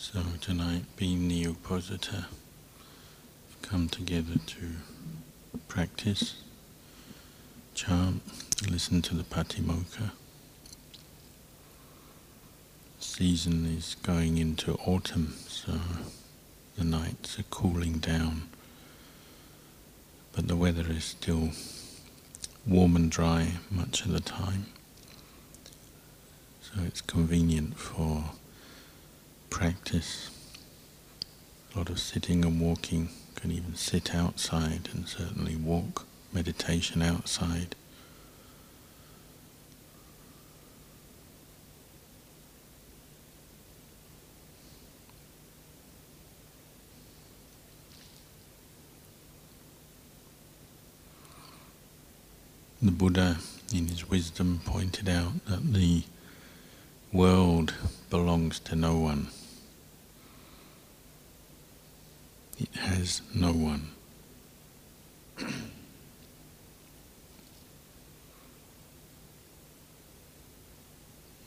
So tonight, being the Uposatha, we've come together to practice, chant, listen to the Patimokkha. Season is going into autumn, so the nights are cooling down, but the weather is still warm and dry much of the time, so it's convenient for practice. A lot of sitting and walking. You can even sit outside and certainly walk meditation outside. The Buddha, in his wisdom, pointed out that the world belongs to no one. It has no one.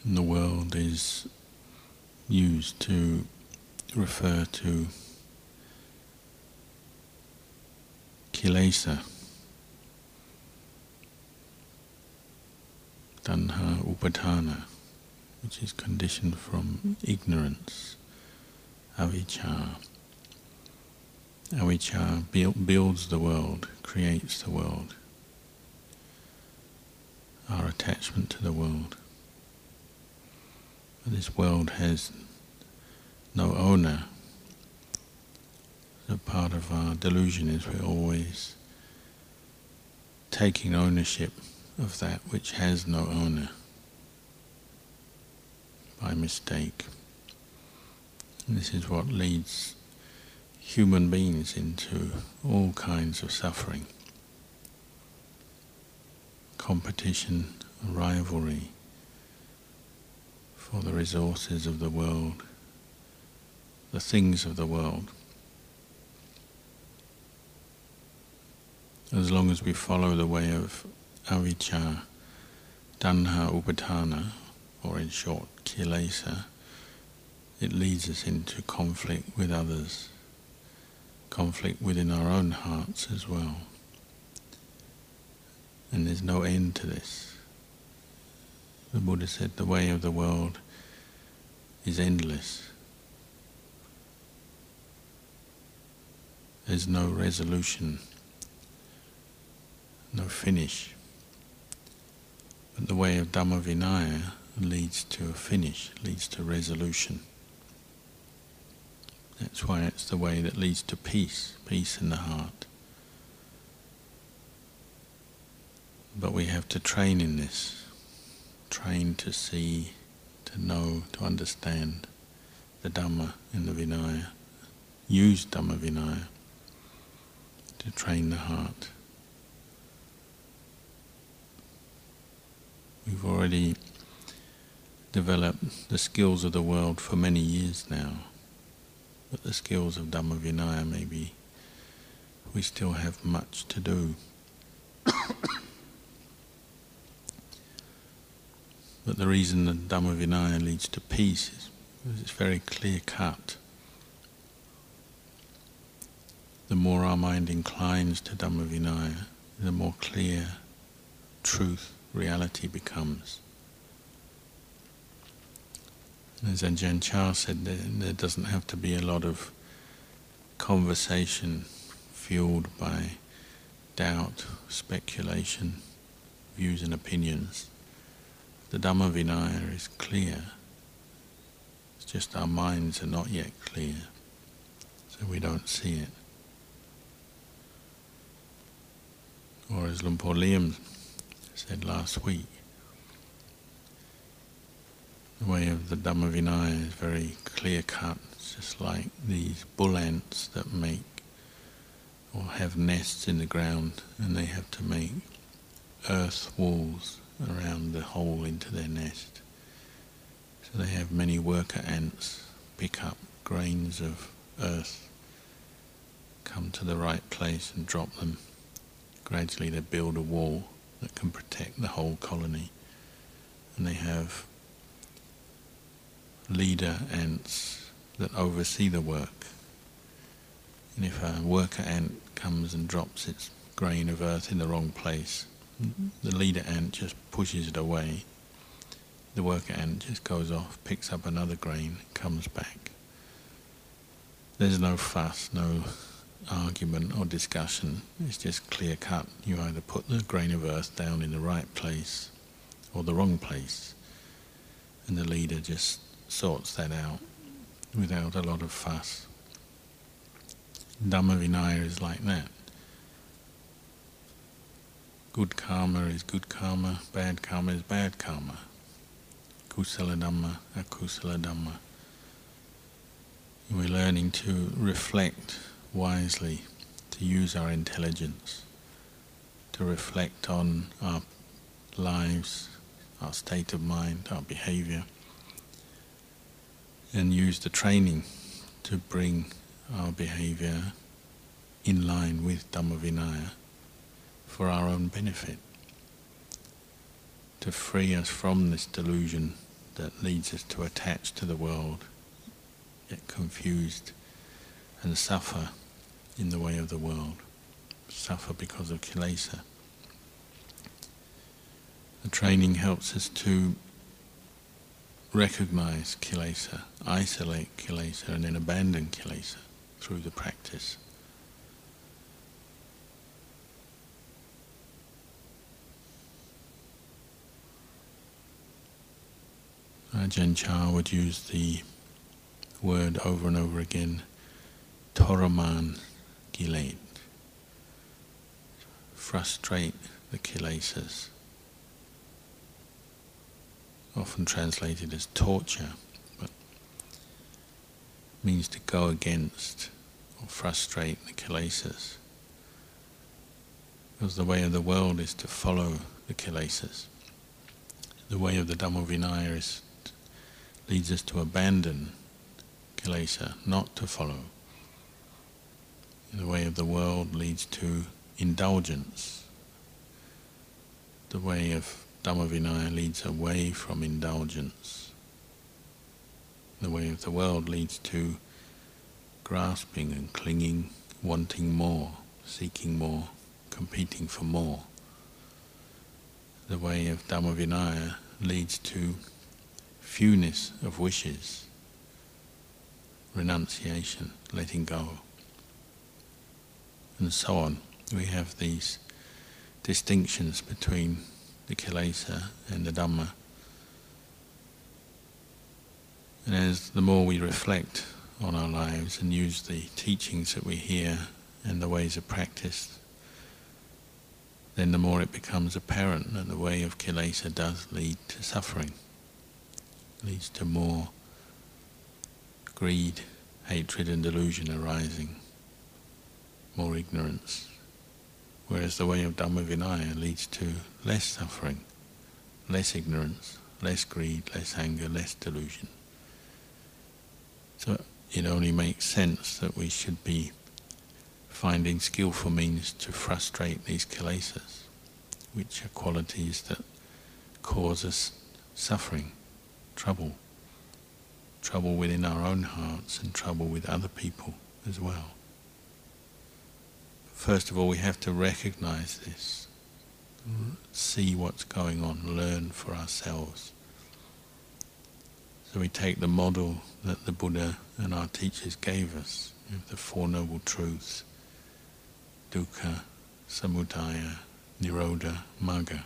And the world is used to refer to kilesa, tanha, upadana, which is conditioned from ignorance, avijja. Avijja builds the world, creates the world, our attachment to the world. But this world has no owner. So part of our delusion is we're always taking ownership of that which has no owner, by mistake. And this is what leads human beings into all kinds of suffering. Competition, rivalry for the resources of the world, the things of the world. As long as we follow the way of avijja, tanha, upadana, or in short, kilesa, it leads us into conflict with others, conflict within our own hearts as well. And there's no end to this. The Buddha said the way of the world is endless. There's no resolution, no finish. But the way of Dhamma Vinaya leads to a finish, leads to resolution. That's why it's the way that leads to peace, peace in the heart. But we have to train in this, train to see, to know, to understand the Dhamma in the Vinaya. Use Dhamma Vinaya to train the heart. We've already developed the skills of the world for many years now, but the skills of Dhamma Vinaya, maybe we still have much to do. But the reason that Dhamma Vinaya leads to peace is because it's very clear-cut. The more our mind inclines to Dhamma Vinaya, the more clear truth, reality becomes. As Ajahn Chah said, there doesn't have to be a lot of conversation fueled by doubt, speculation, views and opinions. The Dhamma Vinaya is clear. It's just our minds are not yet clear, so we don't see it. Or as Lumpur Liam said last week, the way of the Dhamma Vinaya is very clear-cut. It's just like these bull ants that make or have nests in the ground, and they have to make earth walls around the hole into their nest. So they have many worker ants pick up grains of earth, come to the right place and drop them. Gradually they build a wall that can protect the whole colony, and they have leader ants that oversee the work. And if a worker ant comes and drops its grain of earth in the wrong place, the leader ant just pushes it away. The worker ant just goes off, picks up another grain, comes back. There's no fuss, no argument or discussion. It's just clear cut. You either put the grain of earth down in the right place or the wrong place. And the leader just sorts that out without a lot of fuss. Dhamma Vinaya is like that. Good karma is good karma, bad karma is bad karma. Kusala Dhamma, Akusala Dhamma. We're learning to reflect wisely, to use our intelligence, to reflect on our lives, our state of mind, our behavior, and use the training to bring our behavior in line with Dhamma Vinaya for our own benefit, to free us from this delusion that leads us to attach to the world, get confused and suffer in the way of the world, suffer because of kilesa. The training helps us to recognize kilesa, isolate kilesa, and then abandon kilesa through the practice. Ajahn Chah would use the word over and over again, toraman kilesa, frustrate the kilesas, often translated as torture, but means to go against or frustrate the kilesas, because the way of the world is to follow the kilesas. The way of the Dhamma Vinaya leads us to abandon kilesa, not to follow. The way of the world leads to indulgence. The way of Dhamma Vinaya leads away from indulgence. The way of the world leads to grasping and clinging, wanting more, seeking more, competing for more. The way of Dhamma Vinaya leads to fewness of wishes, renunciation, letting go, and so on. We have these distinctions between the kilesa and the Dhamma. And as the more we reflect on our lives and use the teachings that we hear and the ways of practice, then the more it becomes apparent that the way of kilesa does lead to suffering, leads to more greed, hatred and delusion arising, more ignorance. Whereas the way of Dhamma Vinaya leads to less suffering, less ignorance, less greed, less anger, less delusion. So it only makes sense that we should be finding skillful means to frustrate these kilesas, which are qualities that cause us suffering, trouble. Trouble within our own hearts and trouble with other people as well. First of all, we have to recognize this, see what's going on, learn for ourselves. So we take the model that the Buddha and our teachers gave us, the Four Noble Truths, dukkha, samudaya, nirodha, magga,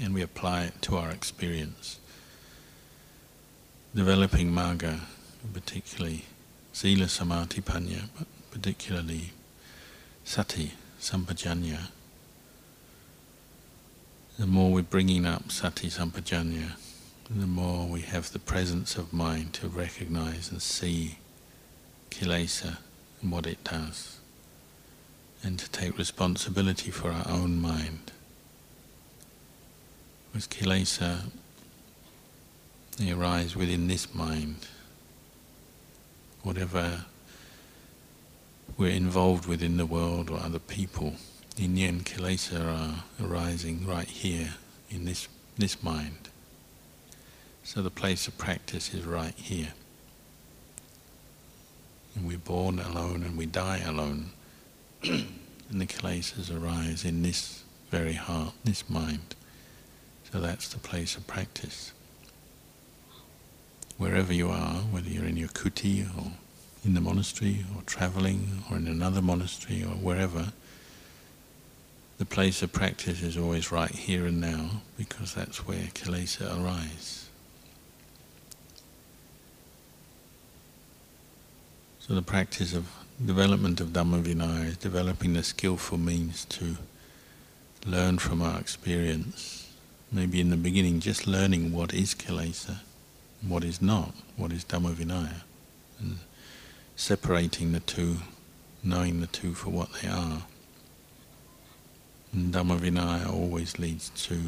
and we apply it to our experience. Developing magga, particularly sila, samadhi, panya, but particularly Sati Sampajañña. The more we're bringing up Sati Sampajañña, the more we have the presence of mind to recognize and see kilesa and what it does, and to take responsibility for our own mind. Because kilesa, they arise within this mind. Whatever we're involved with in the world or other people, in the end kilesa are arising right here in this mind. So the place of practice is right here. we're born alone and we die alone. And the kilesas arise in this very heart, this mind. So that's the place of practice. Wherever you are, whether you're in your kuti or in the monastery or travelling or in another monastery or wherever, the place of practice is always right here and now, because that's where kilesa arise. So the practice of development of Dhamma Vinaya is developing the skillful means to learn from our experience. Maybe in the beginning just learning what is kilesa, what is not, what is Dhamma Vinaya, and separating the two, knowing the two for what they are. And Dhamma Vinaya always leads to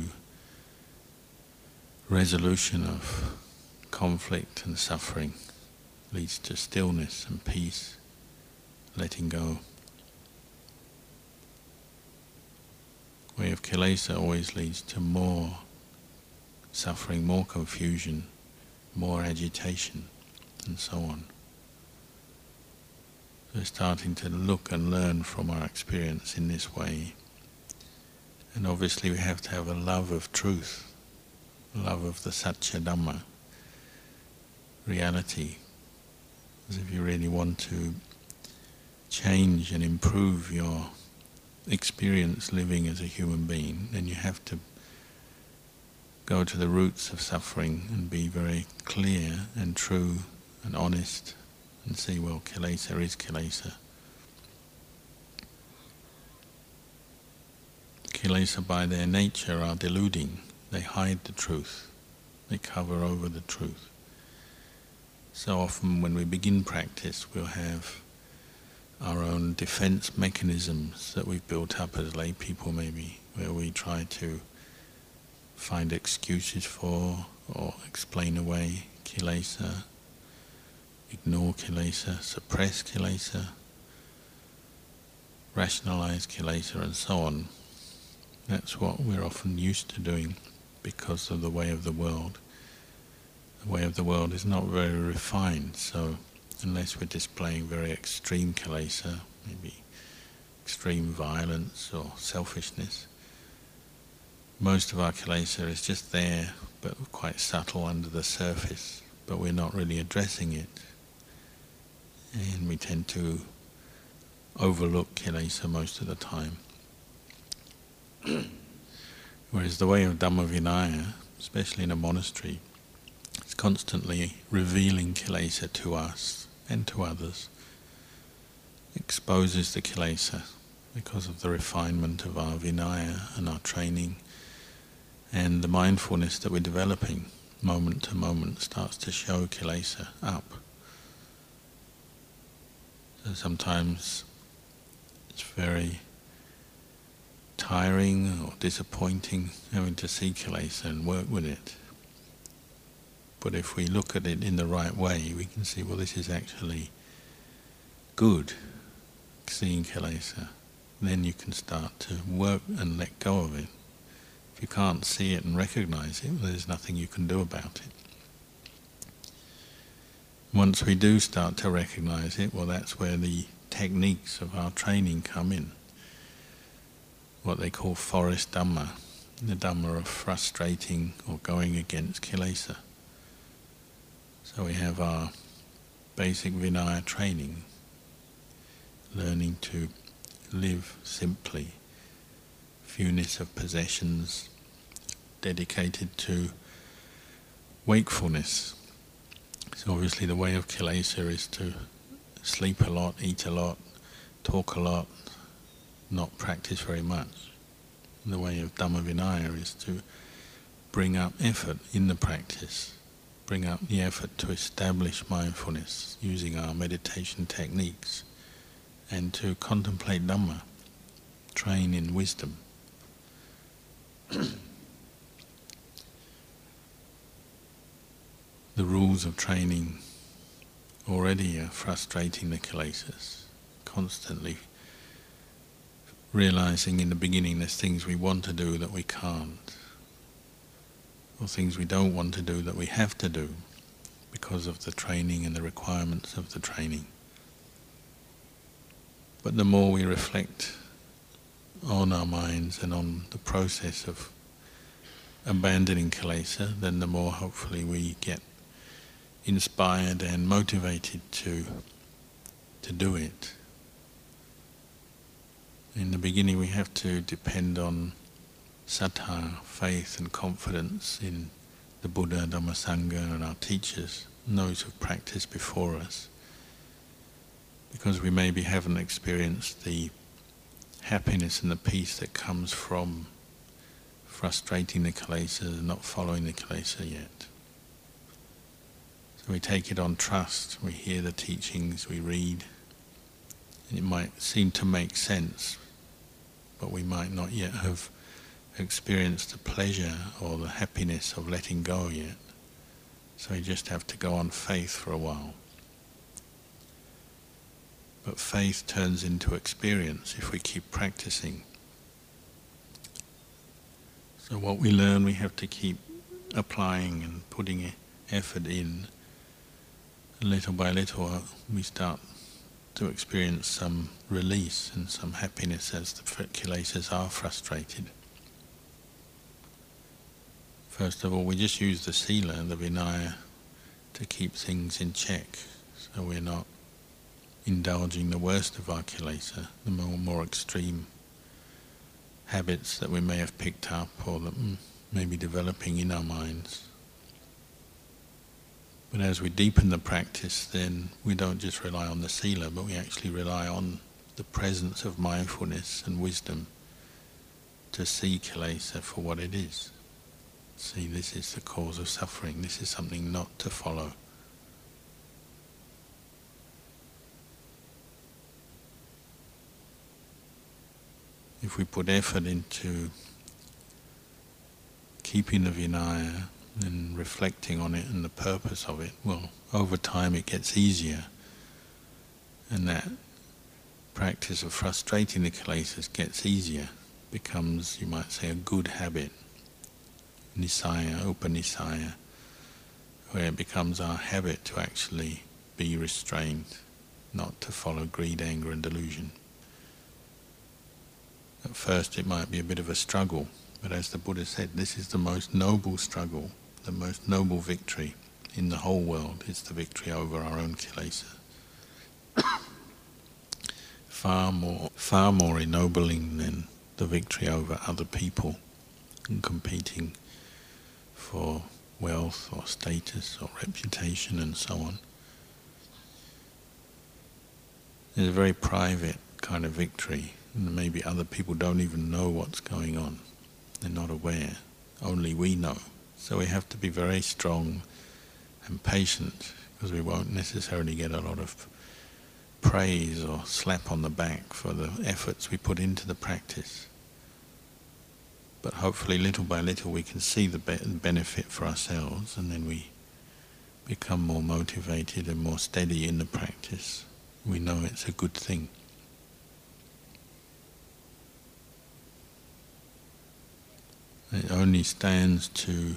resolution of conflict and suffering, leads to stillness and peace, letting go. The way of kilesa always leads to more suffering, more confusion, more agitation, and so on. So starting to look and learn from our experience in this way. And obviously we have to have a love of truth, a love of the Satya Dhamma, reality. Because if you really want to change and improve your experience living as a human being, then you have to go to the roots of suffering and be very clear and true and honest and see, well, kilesa is kilesa. Kilesa by their nature are deluding. They hide the truth. They cover over the truth. So often when we begin practice, we'll have our own defense mechanisms that we've built up as lay people maybe, where we try to find excuses for or explain away kilesa, ignore kilesa, suppress kilesa, rationalize kilesa, and so on. That's what we're often used to doing because of the way of the world. The way of the world is not very refined, so unless we're displaying very extreme kilesa, maybe extreme violence or selfishness, most of our kilesa is just there but quite subtle under the surface, but we're not really addressing it. And we tend to overlook kilesa most of the time. Whereas the way of Dhamma Vinaya, especially in a monastery, is constantly revealing kilesa to us and to others, exposes the kilesa because of the refinement of our Vinaya and our training, and the mindfulness that we're developing moment to moment starts to show kilesa up. So sometimes it's very tiring or disappointing having to see kilesa and work with it. But if we look at it in the right way, we can see, well, this is actually good, seeing kilesa. Then you can start to work and let go of it. If you can't see it and recognize it, well, there's nothing you can do about it. Once we do start to recognize it, well, that's where the techniques of our training come in. What they call forest Dhamma, the Dhamma of frustrating or going against kilesa. So we have our basic Vinaya training, learning to live simply, fewness of possessions, dedicated to wakefulness. So obviously the way of kilesa is to sleep a lot, eat a lot, talk a lot, not practice very much. And the way of Dhamma Vinaya is to bring up effort in the practice, bring up the effort to establish mindfulness using our meditation techniques and to contemplate Dhamma, train in wisdom. The rules of training already are frustrating the kilesas, constantly realizing in the beginning there's things we want to do that we can't, or things we don't want to do that we have to do because of the training and the requirements of the training. But the more we reflect on our minds and on the process of abandoning kilesa, then the more hopefully we get inspired and motivated to do it. In the beginning we have to depend on satha, faith and confidence in the Buddha, Dhamma, Sangha and our teachers, and those who have practiced before us, because we maybe haven't experienced the happiness and the peace that comes from frustrating the kilesa and not following the kilesa yet. So we take it on trust, we hear the teachings, we read, and it might seem to make sense, but we might not yet have experienced the pleasure or the happiness of letting go yet. So we just have to go on faith for a while. But faith turns into experience if we keep practicing. So what we learn we have to keep applying and putting effort in. Little by little we start to experience some release and some happiness as the kilesas are frustrated. First of all, we just use the sila and the Vinaya to keep things in check, so we're not indulging the worst of our kilesa, the more extreme habits that we may have picked up or that may be developing in our minds. But as we deepen the practice, then we don't just rely on the sila, but we actually rely on the presence of mindfulness and wisdom to see kilesa for what it is. See, this is the cause of suffering, this is something not to follow. If we put effort into keeping the Vinaya and reflecting on it and the purpose of it, well, over time it gets easier, and that practice of frustrating the kilesas gets easier, becomes, you might say, a good habit, nisaya, upa-nisaya, where it becomes our habit to actually be restrained, not to follow greed, anger and delusion. At first it might be a bit of a struggle, but as the Buddha said, this is the most noble struggle, the most noble victory in the whole world. It's the victory over our own kilesa. Far more ennobling than the victory over other people and competing for wealth or status or reputation and so on. It's a very private kind of victory. And maybe other people don't even know what's going on. They're not aware. Only we know. So we have to be very strong and patient, because we won't necessarily get a lot of praise or slap on the back for the efforts we put into the practice. But hopefully little by little we can see the benefit for ourselves, and then we become more motivated and more steady in the practice. We know it's a good thing. It only stands to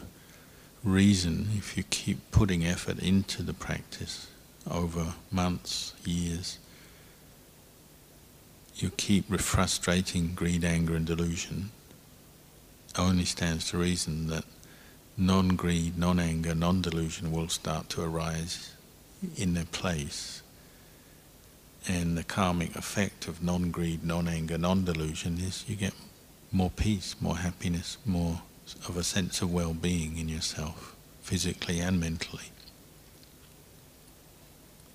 reason if you keep putting effort into the practice over months, years. You keep frustrating greed, anger and delusion. It only stands to reason that non-greed, non-anger, non-delusion will start to arise in their place. And the karmic effect of non-greed, non-anger, non-delusion is you get more peace, more happiness, more of a sense of well-being in yourself, physically and mentally.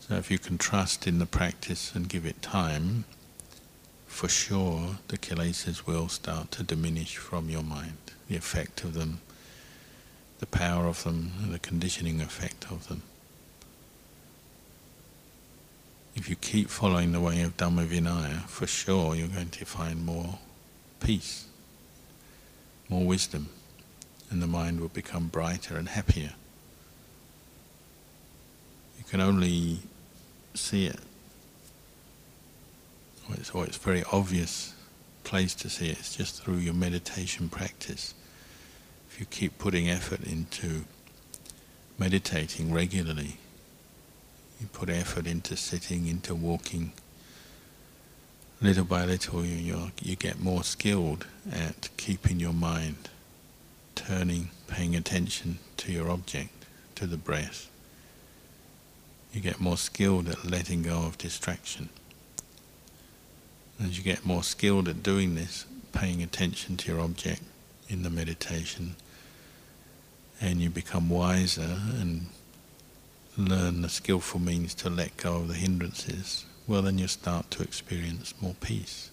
So if you can trust in the practice and give it time, for sure the kilesas will start to diminish from your mind, the effect of them, the power of them, and the conditioning effect of them. If you keep following the way of Dhamma Vinaya, for sure you're going to find more peace, more wisdom, and the mind will become brighter and happier. You can only see it, or it's a very obvious place to see it, it's just through your meditation practice. If you keep putting effort into meditating regularly, you put effort into sitting, into walking, little by little you get more skilled at keeping your mind, turning, paying attention to your object, to the breath. You get more skilled at letting go of distraction. As you get more skilled at doing this, paying attention to your object in the meditation, and you become wiser and learn the skillful means to let go of the hindrances, well then you start to experience more peace.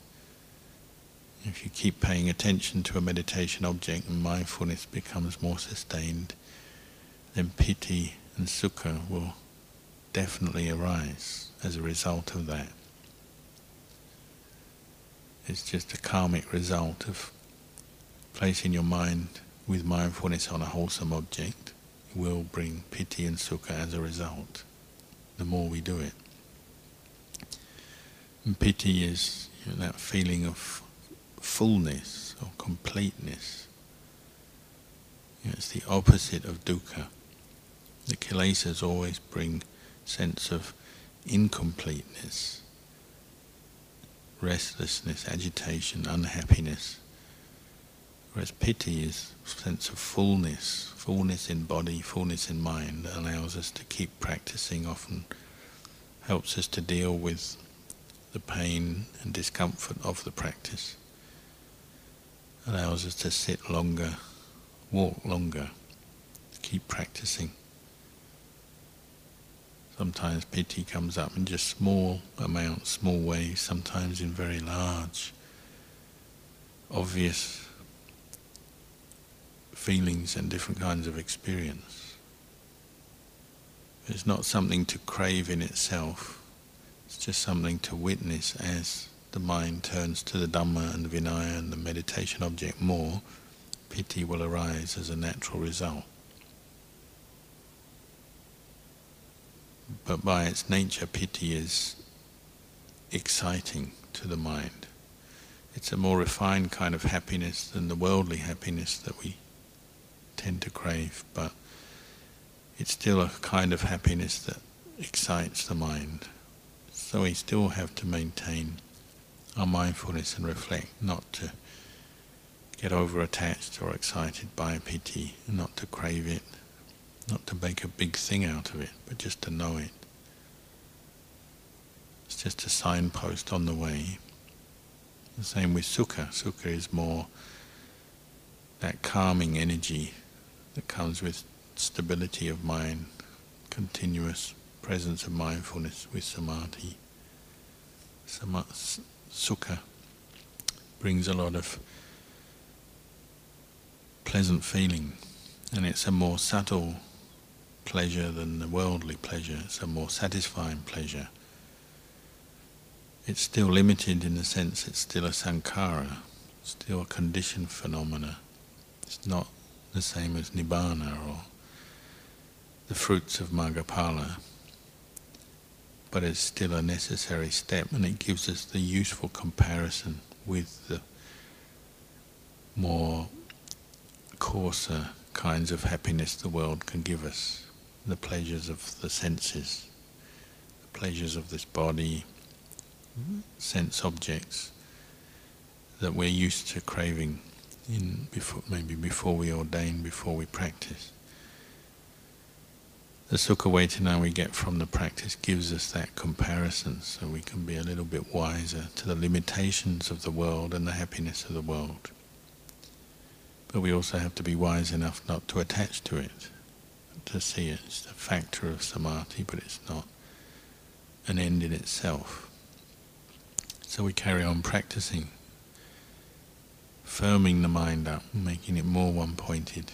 If you keep paying attention to a meditation object and mindfulness becomes more sustained, then pīti and sukha will definitely arise as a result of that. It's just a karmic result of placing your mind with mindfulness on a wholesome object. It will bring pīti and sukha as a result, the more we do it. And pīti is that feeling of fullness or completeness. It's the opposite of dukkha. The kilesas always bring sense of incompleteness, restlessness, agitation, unhappiness. Whereas pīti is a sense of fullness, fullness in body, fullness in mind, that allows us to keep practicing, often helps us to deal with the pain and discomfort of the practice, allows us to sit longer, walk longer, keep practicing. Sometimes pīti comes up in just small amounts, small ways, sometimes in very large, obvious feelings and different kinds of experience. It's not something to crave in itself, it's just something to witness as the mind turns to the Dhamma and the Vinaya and the meditation object more, pīti will arise as a natural result. But by its nature, pīti is exciting to the mind. It's a more refined kind of happiness than the worldly happiness that we tend to crave, but it's still a kind of happiness that excites the mind. So we still have to maintain our mindfulness and reflect, not to get over attached or excited by pīti, not to crave it, not to make a big thing out of it, but just to know it. It's just a signpost on the way. The same with sukha. Sukha is more that calming energy that comes with stability of mind, continuous presence of mindfulness with samadhi. Sukha brings a lot of pleasant feeling, and it's a more subtle pleasure than the worldly pleasure. It's a more satisfying pleasure. It's still limited in the sense it's still a sankhara, still a conditioned phenomena. It's not the same as nibbana or the fruits of magga, but it's still a necessary step, and it gives us the useful comparison with the more coarser kinds of happiness the world can give us, the pleasures of the senses, the pleasures of this body, sense objects that we're used to craving in maybe before we ordain, before we practice. The sukha vedanā we get from the practice gives us that comparison, so we can be a little bit wiser to the limitations of the world and the happiness of the world. But we also have to be wise enough not to attach to it, to see it's a factor of samadhi, but it's not an end in itself. So we carry on practicing, firming the mind up, making it more one-pointed.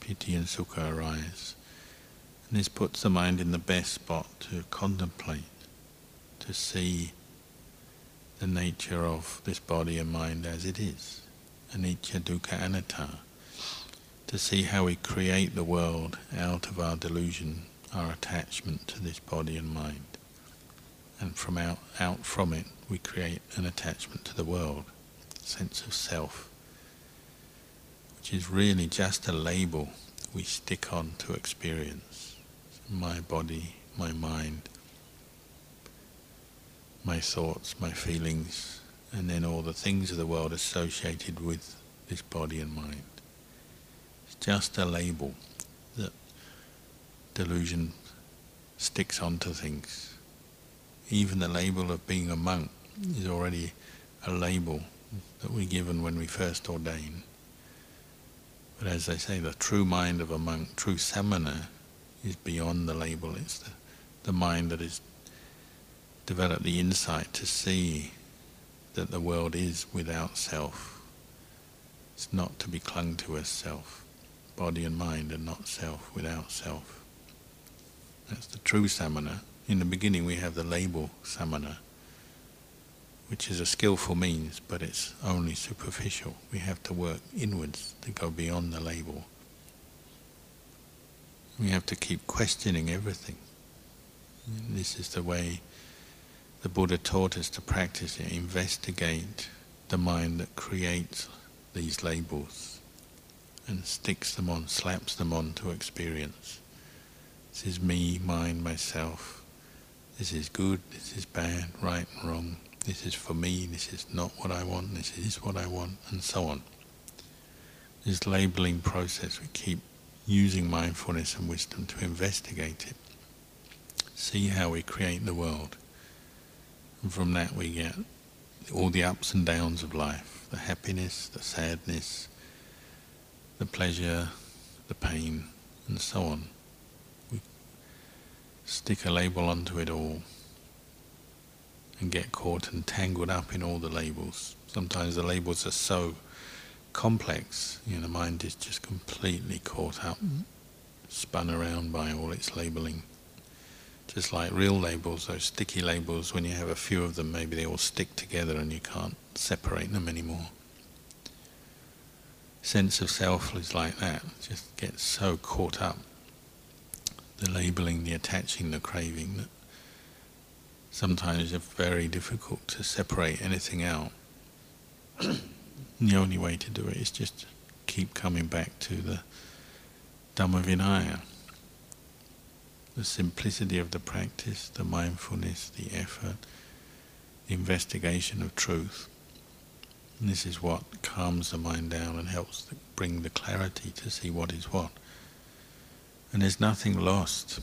Pīti and sukha arise. And this puts the mind in the best spot to contemplate, to see the nature of this body and mind as it is. Anicca, dukkha, anatta, to see how we create the world out of our delusion, our attachment to this body and mind, and from out from it we create an attachment to the world, sense of self, which is really just a label we stick on to experience. My body, my mind, my thoughts, my feelings, and then all the things of the world associated with this body and mind. It's just a label that delusion sticks onto things. Even the label of being a monk is already a label that we're given when we first ordain. But as they say, the true mind of a monk, true samana, is beyond the label. It's the mind that has developed the insight to see that the world is without self. It's not to be clung to as self. Body and mind are not self, without self. That's the true samana. In the beginning we have the label samana, which is a skillful means, but it's only superficial. We have to work inwards to go beyond the label. We have to keep questioning everything. This is the way the Buddha taught us to practice it. Investigate the mind that creates these labels and sticks them on, slaps them on to experience. This is me, mine, myself. This is good, this is bad, right and wrong. This is for me, this is not what I want, this is what I want, and so on. This labeling process, we keep using mindfulness and wisdom to investigate it, see how we create the world. And from that we get all the ups and downs of life, the happiness, the sadness, the pleasure, the pain, and so on. We stick a label onto it all and get caught and tangled up in all the labels. Sometimes the labels are so complex, the mind is just completely caught up, spun around by all its labelling. Just like real labels, those sticky labels, when you have a few of them, maybe they all stick together and you can't separate them anymore. Sense of self is like that, just gets so caught up. The labelling, the attaching, the craving, that sometimes it's very difficult to separate anything out. The only way to do it is just keep coming back to the Dhamma Vinaya, the simplicity of the practice, the mindfulness, the effort, the investigation of truth. And this is what calms the mind down and helps bring the clarity to see what is what. And there's nothing lost.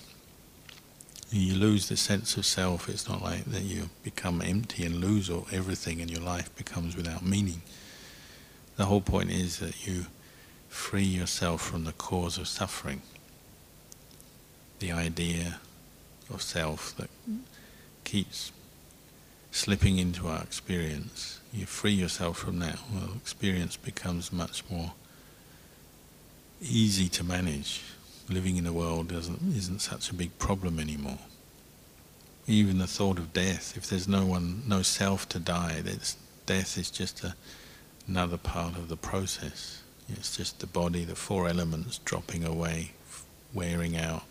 You lose the sense of self. It's not like that you become empty and lose all, everything, and your life becomes without meaning. The whole point is that you free yourself from the cause of suffering, the idea of self that keeps slipping into our experience. You free yourself from that, well, experience becomes much more easy to manage. Living in the world isn't such a big problem anymore. Even the thought of death, if there's no self to die, death is just another part of the process. It's just the body, the four elements dropping away, wearing out,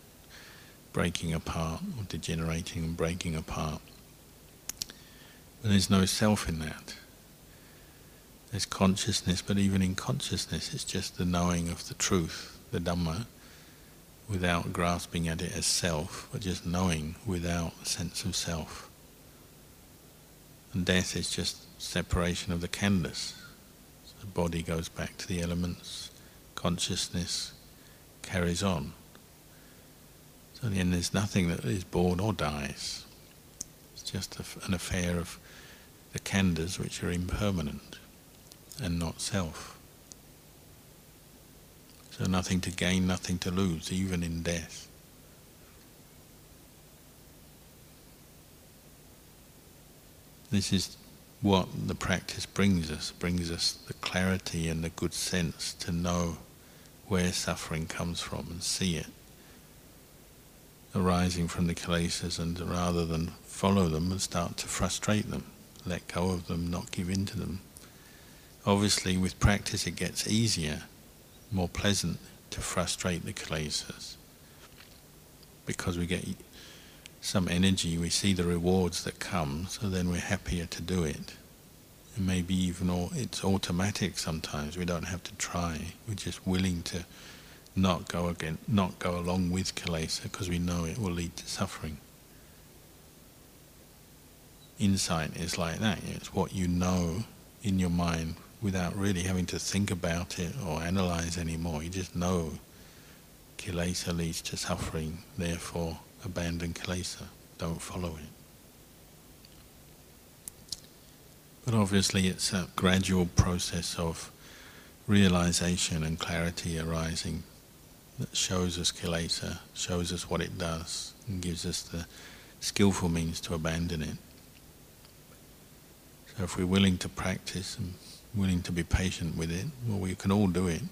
breaking apart, or degenerating and breaking apart. But there's no self in that. There's consciousness, but even in consciousness it's just the knowing of the truth, the Dhamma, without grasping at it as self, but just knowing without a sense of self. And death is just separation of the khandhas. So the body goes back to the elements, consciousness carries on. So then there's nothing that is born or dies. It's just an affair of the khandhas, which are impermanent and not self. So nothing to gain, nothing to lose, even in death. This is what the practice brings us the clarity and the good sense to know where suffering comes from and see it arising from the kilesas, and rather than follow them and start to frustrate them, let go of them, not give in to them. Obviously with practice it gets easier, more pleasant to frustrate the kilesas, because we get some energy, we see the rewards that come, so then we're happier to do it. And maybe even it's automatic sometimes, we don't have to try, we're just willing to not go along with kilesa because we know it will lead to suffering. insight is like that. It's what you know in your mind without really having to think about it or analyze anymore. You just know kilesa leads to suffering, therefore abandon kilesa, don't follow it. But obviously it's a gradual process of realization and clarity arising that shows us kilesa, shows us what it does, and gives us the skillful means to abandon it. So if we're willing to practice and willing to be patient with it, well, we can all do it.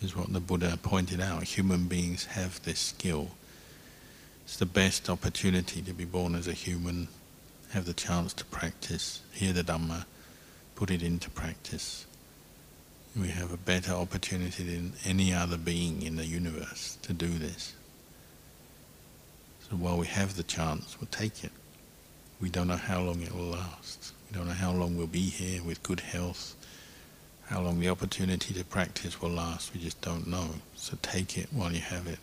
This is what the Buddha pointed out. Human beings have this skill. It's the best opportunity to be born as a human, have the chance to practice, hear the Dhamma, put it into practice. We have a better opportunity than any other being in the universe to do this. So while we have the chance, we'll take it. We don't know how long it will last. We don't know how long we'll be here with good health, how long the opportunity to practice will last. We just don't know. So take it while you have it.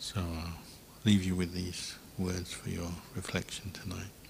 So I'll leave you with these words for your reflection tonight.